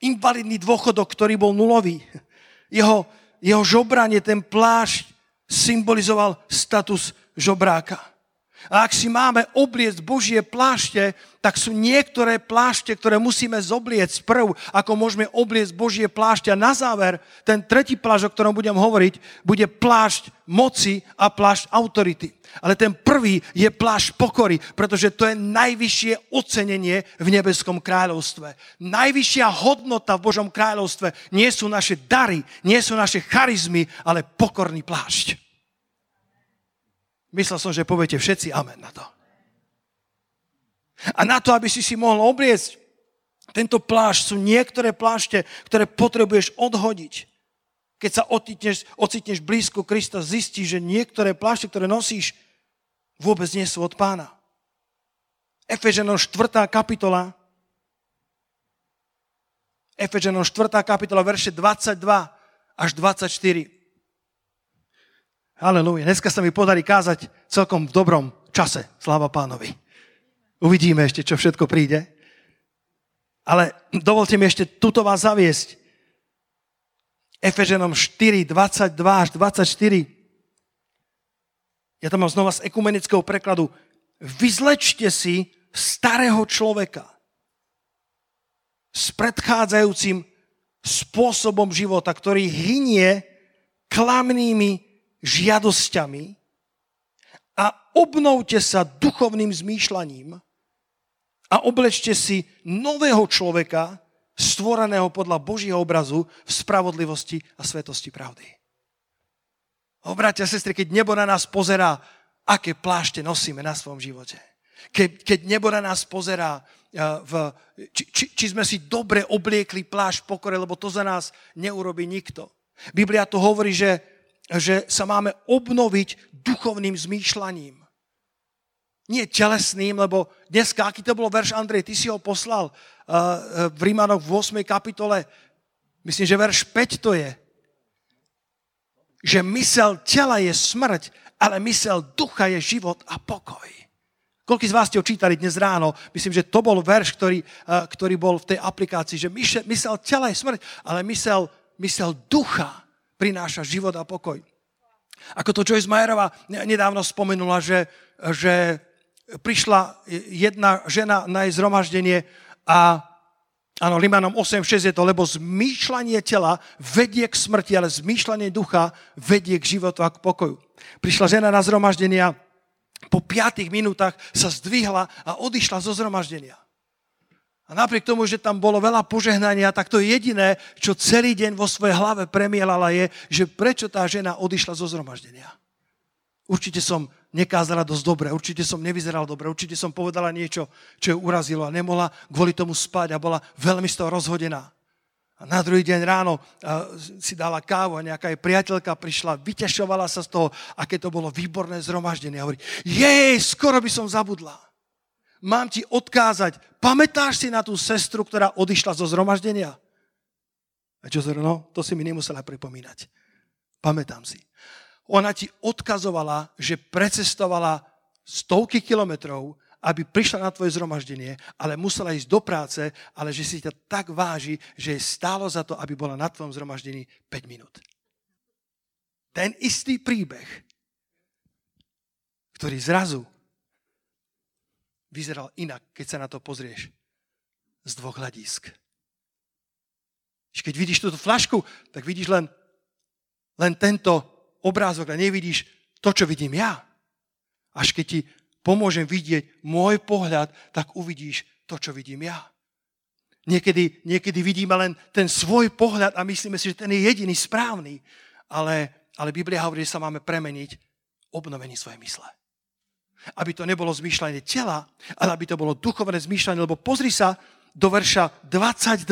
invalidný dôchodok, ktorý bol nulový. Jeho žobranie, ten plášť symbolizoval status žobráka. A ak si máme obliec Božie plášte, tak sú niektoré plášte, ktoré musíme zobliec prv, ako môžeme obliec Božie plášte. A na záver, ten tretí plášť, o ktorom budem hovoriť, bude plášť moci a plášť autority. Ale ten prvý je plášť pokory, pretože to je najvyššie ocenenie v nebeskom kráľovstve. Najvyššia hodnota v Božom kráľovstve nie sú naše dary, nie sú naše charizmy, ale pokorný plášť. Myslel som, že poviete všetci amen na to. A na to, aby si mohol obliecť tento plášť, sú niektoré plášte, ktoré potrebuješ odhodiť. Keď sa ocitneš blízko Krista, zistíš, že niektoré plášte, ktoré nosíš, vôbec nie sú od Pána. Efežanom 4. kapitola, verše 22 až 24. Halelúja. Dneska sa mi podarí kázať celkom v dobrom čase. Sláva Pánovi. Uvidíme ešte, čo všetko príde. Ale dovolte mi ešte tuto vás zaviesť. Efežanom 4, 22 až 24. Ja tam mám znova z ekumenického prekladu. Vyzlečte si starého človeka s predchádzajúcim spôsobom života, ktorý hynie klamnými žiadosťami a obnovte sa duchovným zmýšľaním a oblečte si nového človeka, stvoreného podľa Božieho obrazu v spravodlivosti a svetosti pravdy. O bratia a sestry, keď nebo na nás pozerá, aké plášte nosíme na svojom živote. Keď nebo na nás pozerá, či sme si dobre obliekli plášť pokore, lebo to za nás neurobi nikto. Biblia tu hovorí, že sa máme obnoviť duchovným zmýšľaním. Nie telesným, lebo dneska, aký to bolo verš, Andrej, ty si ho poslal v Rímanoch v 8. kapitole, myslím, že verš 5 to je, že myseľ tela je smrť, ale myseľ ducha je život a pokoj. Koľko z vás ste ho čítali dnes ráno? Myslím, že to bol verš, ktorý bol v tej aplikácii, že myseľ tela je smrť, ale myseľ mysel ducha prináša život a pokoj. Ako to Joyce Meyerová nedávno spomenula, že prišla jedna žena na jej zhromaždenie a áno, Rimanom 8:6 je to, lebo zmýšľanie tela vedie k smrti, ale zmýšľanie ducha vedie k životu a k pokoju. Prišla žena na zhromaždenie a po 5 minútach sa zdvihla a odišla zo zhromaždenia. A napriek tomu, že tam bolo veľa požehnania, tak to jediné, čo celý deň vo svojej hlave premielala je, že prečo tá žena odišla zo zhromaždenia. Určite som nekázala dosť dobre, určite som nevyzeral dobre, určite som povedala niečo, čo ju urazilo a nemohla kvôli tomu spať a bola veľmi z toho rozhodená. A na druhý deň ráno si dala kávu a nejaká jej priateľka prišla, vytešovala sa z toho, aké to bolo výborné zhromaždenie. A hovorí, jej, skoro by som zabudla. Mám ti odkázať, pamätáš si na tú sestru, ktorá odišla zo zhromaždenia? A čo sa no, to si mi nemusela pripomínať. Pamätám si. Ona ti odkazovala, že precestovala stovky kilometrov, aby prišla na tvoje zhromaždenie, ale musela ísť do práce, ale že si ťa tak váži, že je stálo za to, aby bola na tvojom zhromaždení 5 minút. Ten istý príbeh, ktorý zrazu vyzeral inak, keď sa na to pozrieš z dvoch hľadísk. Keď vidíš túto flašku, tak vidíš len tento obrázok a nevidíš to, čo vidím ja. Až keď ti pomôžem vidieť môj pohľad, tak uvidíš to, čo vidím ja. Niekedy vidíme len ten svoj pohľad a myslíme si, že ten je jediný správny, ale Biblia hovorí, že sa máme premeniť obnovení svojej mysle. Aby to nebolo zmýšľanie tela, ale aby to bolo duchovné zmýšľanie, lebo pozri sa do verša 22,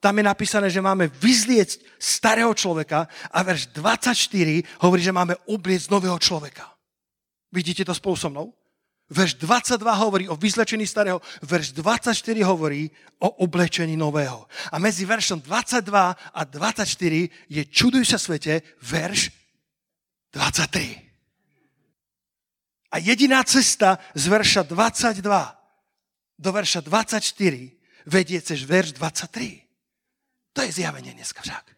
tam je napísané, že máme vyzliecť starého človeka a verš 24 hovorí, že máme obliecť nového človeka. Vidíte to spolu so mnou? Verš 22 hovorí o vyzlečení starého, verš 24 hovorí o oblečení nového. A medzi veršom 22 a 24 je čuduj sa svete, verš 23. A jediná cesta z verša 22 do verša 24 vedie cez verš 23. To je zjavenie dneska však.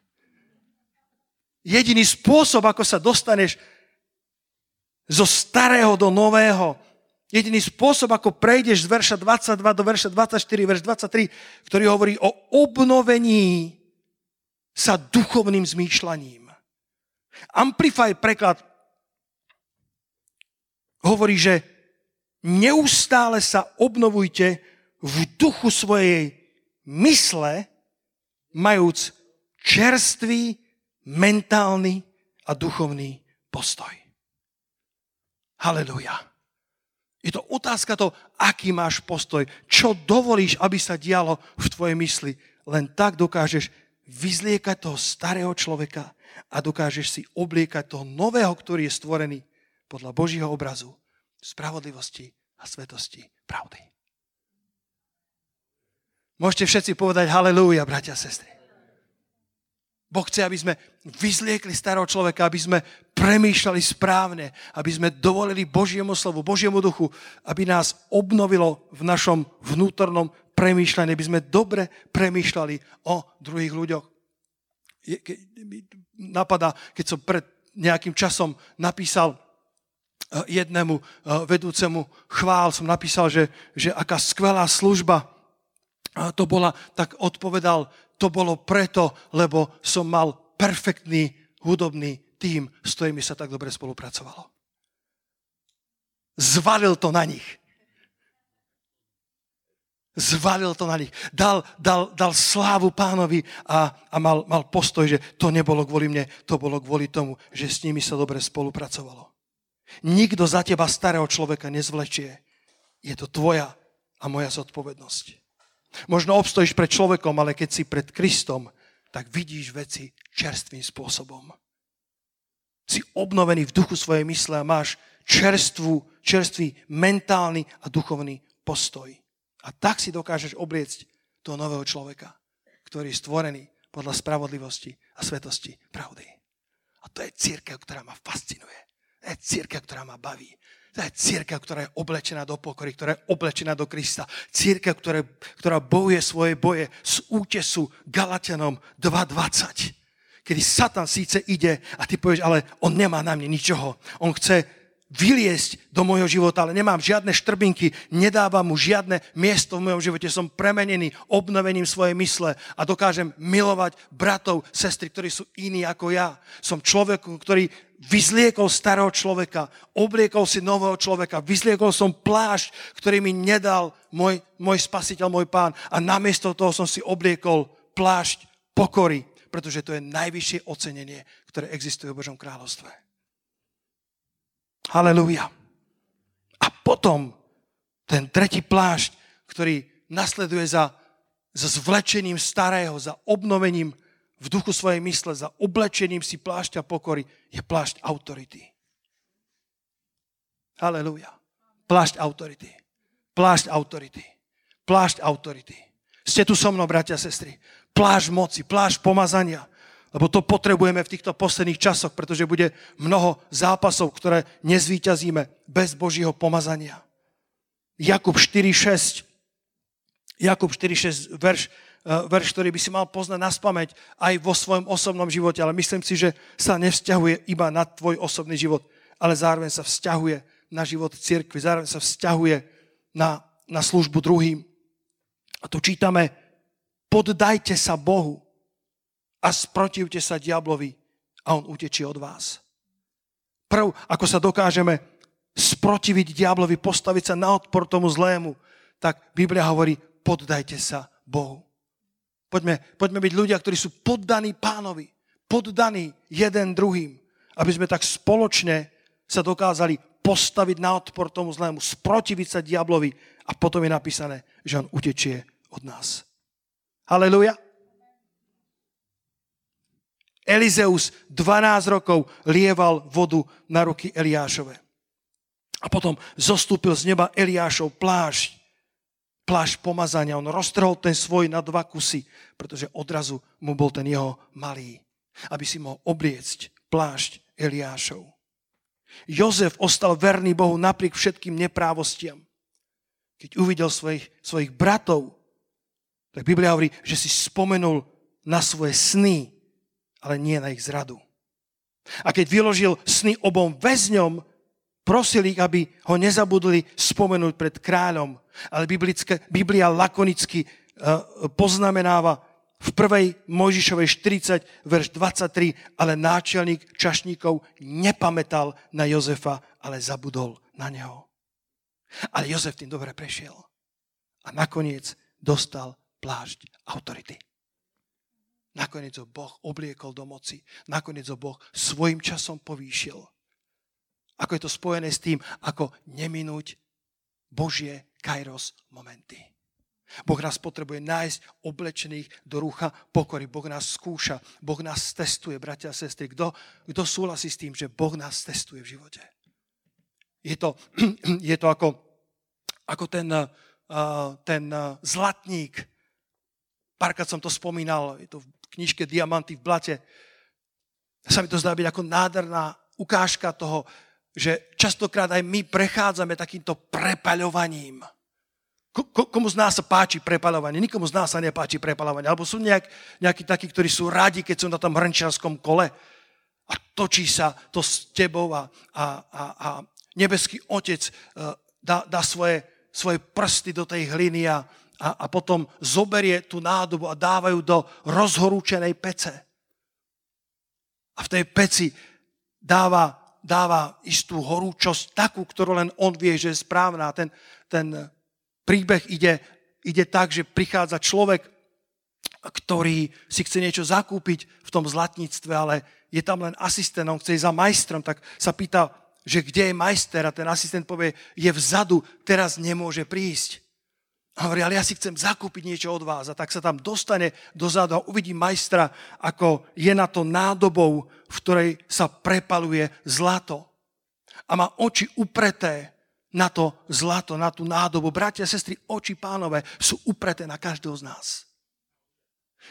Jediný spôsob, ako sa dostaneš zo starého do nového, jediný spôsob, ako prejdeš z verša 22 do verša 24, verš 23, ktorý hovorí o obnovení sa duchovným zmýšľaním. Amplify preklad hovorí, že neustále sa obnovujte v duchu svojej mysle, majúc čerstvý, mentálny a duchovný postoj. Halelujá. Je to otázka to, aký máš postoj, čo dovolíš, aby sa dialo v tvojej mysli. Len tak dokážeš vyzliekať toho starého človeka a dokážeš si obliekať toho nového, ktorý je stvorený podľa Božího obrazu, spravodlivosti a svetosti pravdy. Môžete všetci povedať halelúja, bratia a sestry. Boh chce, aby sme vyzliekli starého človeka, aby sme premýšľali správne, aby sme dovolili Božiemu slovu, Božiemu duchu, aby nás obnovilo v našom vnútornom premýšľaní, aby sme dobre premýšľali o druhých ľuďoch. Napadá, keď som pred nejakým časom napísal jednému vedúcemu chvál, som napísal, že aká skvelá služba to bola, tak odpovedal, to bolo preto, lebo som mal perfektný hudobný tím, s ktorými sa tak dobre spolupracovalo. Zvalil to na nich. Zvalil to na nich. Dal slávu pánovi a mal postoj, že to nebolo kvôli mne, to bolo kvôli tomu, že s nimi sa dobre spolupracovalo. Nikto za teba starého človeka nezvlečie. Je to tvoja a moja zodpovednosť. Možno obstojíš pred človekom, ale keď si pred Kristom, tak vidíš veci čerstvým spôsobom. Si obnovený v duchu svojej mysle a máš čerstvý mentálny a duchovný postoj. A tak si dokážeš obliecť toho nového človeka, ktorý je stvorený podľa spravodlivosti a svetosti pravdy. A to je cirkev, ktorá ma fascinuje. To je cirkev, ktorá ma baví. To je cirkev, ktorá je oblečená do pokory, ktorá je oblečená do Krista. Cirkev, ktorá bojuje svoje boje z útesu Galatianom 2:20. Kedy Satan síce ide a ty povieš, ale on nemá na mne ničoho. On chce vyliesť do môjho života, ale nemám žiadne štrbinky, nedávam mu žiadne miesto v mojom živote. Som premenený obnovením svojej mysle a dokážem milovať bratov, sestry, ktorí sú iní ako ja. Som človek, ktorý vyzliekol starého človeka, obliekol si nového človeka, vyzliekol som plášť, ktorý mi nedal môj spasiteľ, môj pán, a namiesto toho som si obliekol plášť pokory, pretože to je najvyššie ocenenie, ktoré existuje v Božom kráľovstve. Halelúja. A potom ten tretí plášť, ktorý nasleduje za zvlečením starého, za obnovením v duchu svojej mysle, za oblečením si plášťa pokory, je plášť autority. Halelúja. Plášť autority. Plášť autority. Plášť autority. Ste tu so mnou, bratia a sestry. Plášť moci, plášť pomazania. Lebo to potrebujeme v týchto posledných časoch, pretože bude mnoho zápasov, ktoré nezvíťazíme bez Božího pomazania. Jakub 4.6, verš, ktorý by si mal poznať naspamäť aj vo svojom osobnom živote, ale myslím si, že sa nevzťahuje iba na tvoj osobný život, ale zároveň sa vzťahuje na život cirkvi, zároveň sa vzťahuje na službu druhým. A tu čítame: poddajte sa Bohu a sprotivte sa diablovi a on utečie od vás. Prv, ako sa dokážeme sprotiviť diablovi, postaviť sa na odpor tomu zlému, tak Biblia hovorí: poddajte sa Bohu. Poďme byť ľudia, ktorí sú poddaní pánovi, poddaní jeden druhým, aby sme tak spoločne sa dokázali postaviť na odpor tomu zlému, sprotiviť sa diablovi, a potom je napísané, že on utečie od nás. Halelúja. Elizeus 12 rokov lieval vodu na ruky Eliášove. A potom zostúpil z neba Eliášov plášť pomazania. On roztrhol ten svoj na dva kusy, pretože odrazu mu bol ten jeho malý, aby si mohol obliecť plášť Eliášov. Jozef ostal verný Bohu napriek všetkým neprávostiam. Keď uvidel svojich bratov, tak Biblia hovorí, že si spomenul na svoje sny, ale nie na ich zradu. A keď vyložil sny obom väzňom, prosil ich, aby ho nezabudli spomenúť pred kráľom. Ale Biblia lakonicky poznamenáva v 1. Mojžišovej 40, verš 23, ale náčelník čašníkov nepamätal na Jozefa, ale zabudol na neho. Ale Jozef tým dobre prešiel. A nakoniec dostal plášť autority. Nakoniec ho Boh obliekol do moci. Nakoniec ho Boh svojim časom povýšil. Ako je to spojené s tým, ako neminúť Božie kairos momenty. Boh nás potrebuje nájsť oblečených do rucha pokory. Boh nás skúša, Boh nás testuje, bratia a sestry. Kto súhlasí s tým, že Boh nás testuje v živote? Je to ako ten zlatník. Párkrát som to spomínal, je to v knižke Diamanty v blate. Sa mi to zdá byť ako nádherná ukážka toho, že častokrát aj my prechádzame takýmto prepaľovaním. Komu z nás sa páči prepaľovanie? Nikomu z nás sa nepáči prepaľovanie. Alebo sú nejakí takí, ktorí sú radi, keď sú na tom hrnčiarskom kole a točí sa to s tebou a nebeský otec dá svoje prsty do tej hliny a potom zoberie tú nádobu a dávajú do rozhorúčenej pece. A v tej peci dáva istú horúčosť, takú, ktorú len on vie, že je správna. Ten príbeh ide tak, že prichádza človek, ktorý si chce niečo zakúpiť v tom zlatníctve, ale je tam len asistent, on chce ísť za majstrom, tak sa pýta, že kde je majster, a ten asistent povie, je vzadu, teraz nemôže prísť. A hovorí, ale ja si chcem zakúpiť niečo od vás. A tak sa tam dostane dozadu a uvidí majstra, ako je na to nádobou, v ktorej sa prepaluje zlato. A má oči upreté na to zlato, na tú nádobu. Bratia a sestry, oči pánové sú upreté na každého z nás.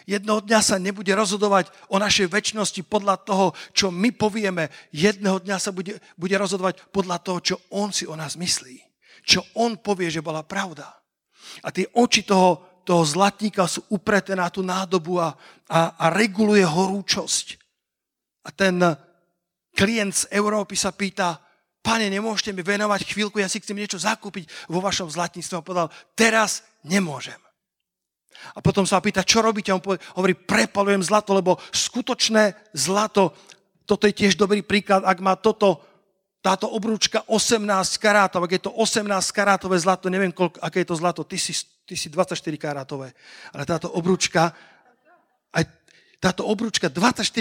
Jednoho dňa sa nebude rozhodovať o našej večnosti podľa toho, čo my povieme. Jedného dňa sa bude rozhodovať podľa toho, čo on si o nás myslí. Čo on povie, že bola pravda. A tie oči toho zlatníka sú upreté na tú nádobu a reguluje horúčosť. A ten klient z Európy sa pýta: Pane, nemôžete mi venovať chvíľku, ja si chcem niečo zakúpiť vo vašom zlatníctve. A povedal: teraz nemôžem. A potom sa pýta, čo robíte? On hovorí, prepalujem zlato, lebo skutočné zlato, toto je tiež dobrý príklad, ak má táto obrúčka 18 karátov, ak je to 18 karátové zlato, neviem, aké je to zlato, ty si 24 karátové, ale táto obrúčka 24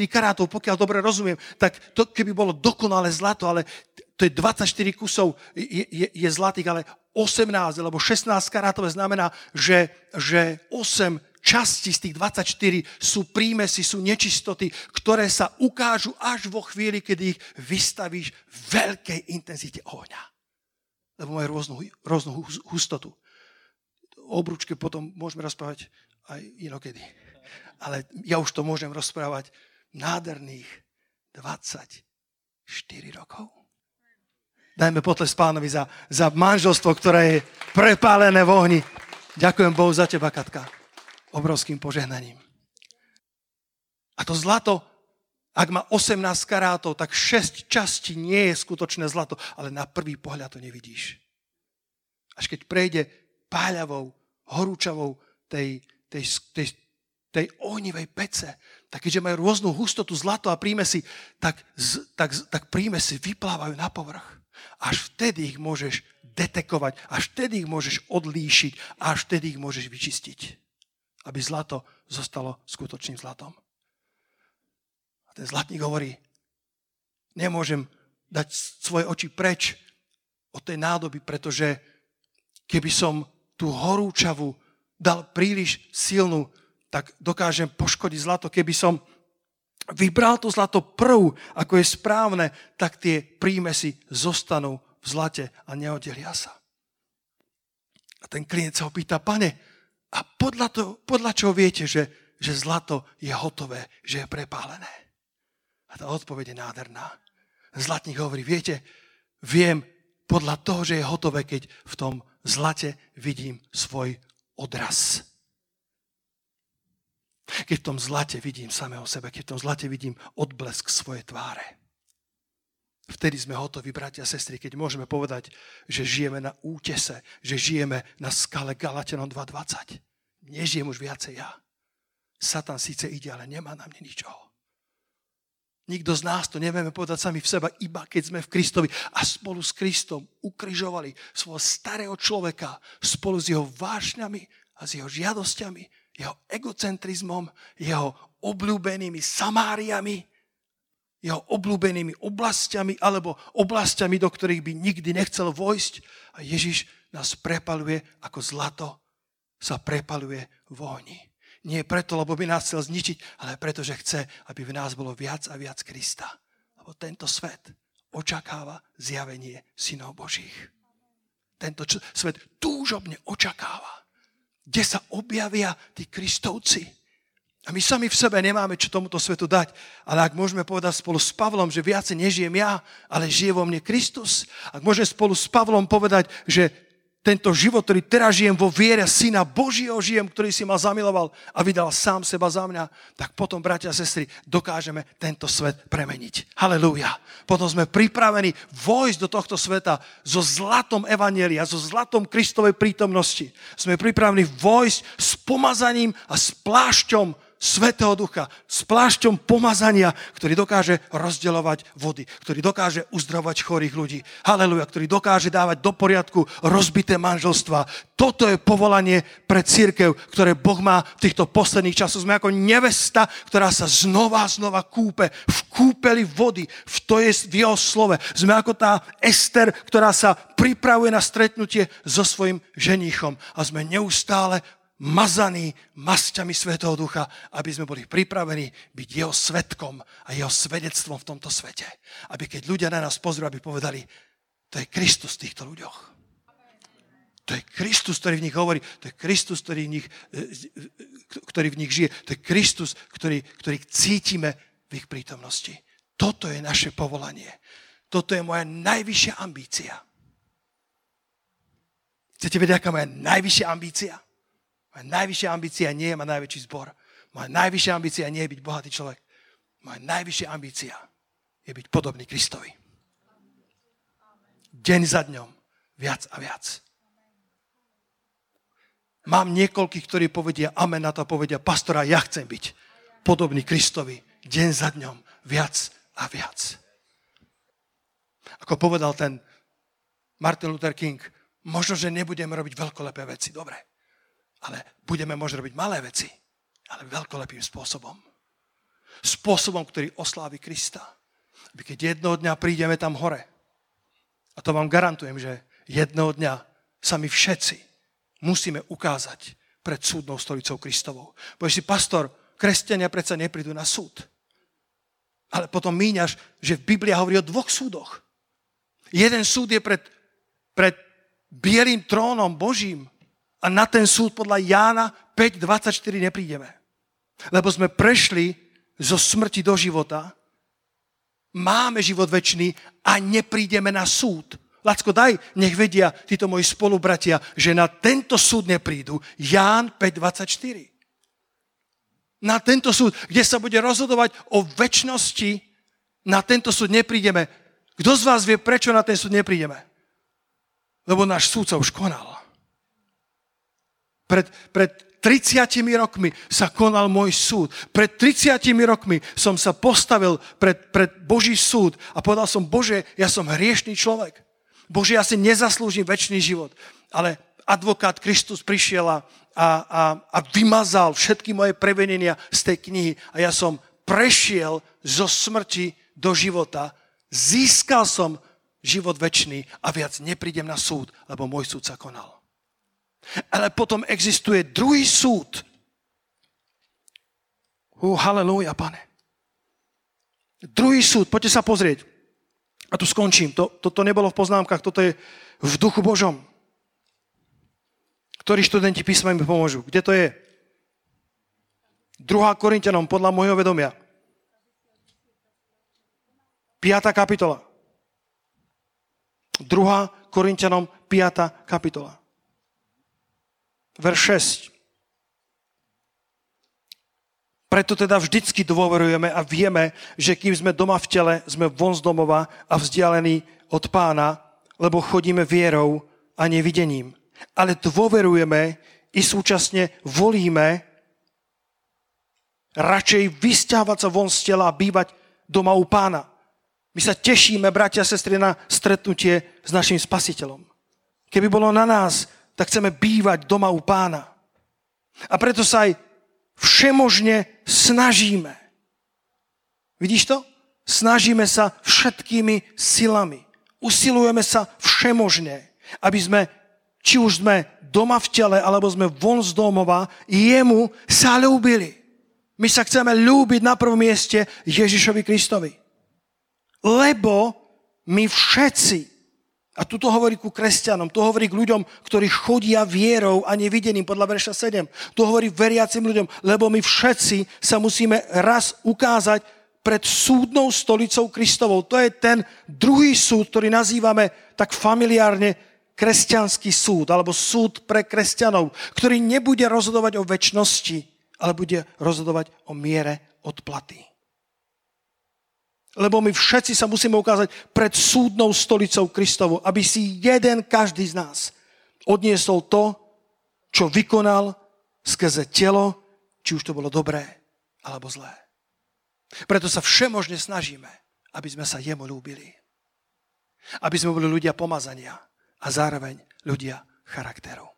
karátov, pokiaľ dobre rozumiem, tak to keby bolo dokonalé zlato, ale to je 24 kusov je zlatých, ale 18 alebo 16 karátové znamená, že 8 časti z tých 24 sú prímesi, sú nečistoty, ktoré sa ukážu až vo chvíli, kedy ich vystavíš veľkej intenzite ohňa. Lebo majú rôznu hustotu. O obručke potom môžeme rozprávať aj inokedy. Ale ja už to môžem rozprávať nádherných 24 rokov. Dajme potles Pánovi za manželstvo, ktoré je prepálené v ohni. Ďakujem Bohu za teba, Katka. Obrovským požehnaním. A to zlato, ak má 18 karátov, tak 6 častí nie je skutočné zlato, ale na prvý pohľad to nevidíš. Až keď prejde páľavou, horúčavou tej ohnivej pece, tak keďže majú rôznu hustotu zlato a prímesi, tak prímesi vyplávajú na povrch. Až vtedy ich môžeš detekovať, až vtedy ich môžeš odlíšiť, až vtedy ich môžeš vyčistiť, aby zlato zostalo skutočným zlatom. A ten zlatník hovorí: nemôžem dať svoje oči preč od tej nádoby, pretože keby som tú horúčavu dal príliš silnú, tak dokážem poškodiť zlato. Keby som vybral to zlato prv, ako je správne, tak tie prímesi zostanú v zlate a neoddelia sa. A ten klient sa ho pýta: Pane, a podľa čoho viete, že zlato je hotové, že je prepálené? A tá odpoveď je nádherná. Zlatník hovorí: viete, viem podľa toho, že je hotové, keď v tom zlate vidím svoj odraz. Keď v tom zlate vidím samého seba, keď v tom zlate vidím odblesk svojej tváre. Vtedy sme hotoví, bratia a sestry, keď môžeme povedať, že žijeme na útese, že žijeme na skale Galatianom 2.20. Nežijem už viacej ja. Satan síce ide, ale nemá na mne ničoho. Nikto z nás to nevieme povedať sami v seba, iba keď sme v Kristovi a spolu s Kristom ukrižovali svojho starého človeka spolu s jeho vášňami a s jeho žiadosťami, jeho egocentrizmom, jeho obľúbenými samáriami, jeho obľúbenými oblastiami alebo oblastiami, do ktorých by nikdy nechcel vojsť. A Ježiš nás prepaluje ako zlato sa prepaluje v ohni. Nie preto, lebo by nás chcel zničiť, ale preto, že chce, aby v nás bolo viac a viac Krista. Lebo tento svet očakáva zjavenie synov Božích. Tento svet túžobne očakáva, kde sa objavia tí Kristovci. A my sami v sebe nemáme čo tomuto svetu dať, ale ak môžeme povedať spolu s Pavlom, že viacej nežijem ja, ale žije vo mne Kristus, ak môžeme spolu s Pavlom povedať, že tento život, ktorý teraz žijem vo viere Syna Božieho žijem, ktorý si ma zamiloval a vydal sám seba za mňa, tak potom, bratia a sestry, dokážeme tento svet premeniť. Halelúja. Potom sme pripravení vojsť do tohto sveta so zlatom evanjelia, so zlatom Kristovej prítomnosti. Sme pripravení vojsť s pomazaním a s plášťom Svätého Ducha, s plášťom pomazania, ktorý dokáže rozdeľovať vody, ktorý dokáže uzdravovať chorých ľudí. Haleluja, ktorý dokáže dávať do poriadku rozbité manželstva. Toto je povolanie pre cirkev, ktoré Boh má v týchto posledných časoch. Sme ako nevesta, ktorá sa znova kúpe v kúpeli vody, to je v jeho slove. Sme ako tá Ester, ktorá sa pripravuje na stretnutie so svojím ženíchom a sme neustále mazaní masťami Svätého Ducha, aby sme boli pripravení byť jeho svedkom a jeho svedectvom v tomto svete. Aby keď ľudia na nás pozrú, aby povedali: to je Kristus v týchto ľuďoch. To je Kristus, ktorý v nich hovorí, to je Kristus, ktorý v nich žije, to je Kristus, ktorý cítime v ich prítomnosti. Toto je naše povolanie. Toto je moja najvyššia ambícia. Chcete vedieť, aká moja najvyššia ambícia? Moja najvyššia ambícia nie je mať najväčší zbor. Moja najvyššia ambícia nie je byť bohatý človek. Moja najvyššia ambícia je byť podobný Kristovi. Deň za dňom, viac a viac. Mám niekoľkých, ktorí povedia amen na to, povedia, pastora, ja chcem byť podobný Kristovi, deň za dňom, viac a viac. Ako povedal ten Martin Luther King, možno, že nebudeme robiť veľkolepé veci, dobre, ale budeme možno robiť malé veci, ale veľkolepým spôsobom. Spôsobom, ktorý oslávi Krista. Keď jednoho dňa prídeme tam hore, a to vám garantujem, že jednoho dňa sa my všetci musíme ukázať pred súdnou stolicou Kristovou. Bože si, pastor, kresťania predsa neprídu na súd. Ale potom míňaš, že Biblia hovorí o dvoch súdoch. Jeden súd je pred bielým trónom Božím a na ten súd podľa Jána 5.24 neprídeme. Lebo sme prešli zo smrti do života, máme život večný a neprídeme na súd. Lacko, daj, nech vedia títo moji spolubratia, že na tento súd neprídu. Ján 5.24. Na tento súd, kde sa bude rozhodovať o večnosti, na tento súd neprídeme. Kto z vás vie, prečo na ten súd neprídeme? Lebo náš súd sa už konal. Pred 30 rokmi sa konal môj súd. Pred 30 rokmi som sa postavil pred Boží súd a povedal som, Bože, ja som hriešný človek. Bože, ja si nezaslúžim večný život. Ale advokát Kristus prišiel a vymazal všetky moje previnenia z tej knihy. A ja som prešiel zo smrti do života. Získal som život večný a viac neprídem na súd, lebo môj súd sa konal. Ale potom existuje druhý súd. Halelúja, Pane. Druhý súd, poďte sa pozrieť. A tu skončím. Toto nebolo v poznámkach, toto je v duchu Božom. Ktorí študenti písma mi pomôžu? Kde to je? 2. Korinťanom, podľa môjho vedomia. 5. kapitola. 2. Korinťanom, 5. kapitola. Verš 6. Preto teda vždycky dôverujeme a vieme, že kým sme doma v tele, sme von z domova a vzdialení od Pána, lebo chodíme vierou a nevidením. Ale dôverujeme i súčasne volíme radšej vysťahovať sa von z tela a bývať doma u Pána. My sa tešíme, bratia a sestry, na stretnutie s našim Spasiteľom. Keby bolo na nás, tak chceme bývať doma u Pána. A preto sa aj všemožne snažíme. Vidíš to? Snažíme sa všetkými silami. Usilujeme sa všemožne, aby sme, či už sme doma v tele, alebo sme von z domova, jemu sa ľúbili. My sa chceme ľúbiť na prvom mieste Ježišovi Kristovi. Lebo my všetci, a tu to hovorí ku kresťanom, to hovorí k ľuďom, ktorí chodia vierou a nevideným, podľa verša 7. To hovorí veriacim ľuďom, lebo my všetci sa musíme raz ukázať pred súdnou stolicou Kristovou. To je ten druhý súd, ktorý nazývame tak familiárne kresťanský súd, alebo súd pre kresťanov, ktorý nebude rozhodovať o večnosti, ale bude rozhodovať o miere odplaty. Lebo my všetci sa musíme ukázať pred súdnou stolicou Kristovou, aby si jeden každý z nás odniesol to, čo vykonal skrze telo, či už to bolo dobré alebo zlé. Preto sa všemožne snažíme, aby sme sa jemu ľúbili. Aby sme boli ľudia pomazania a zároveň ľudia charakteru.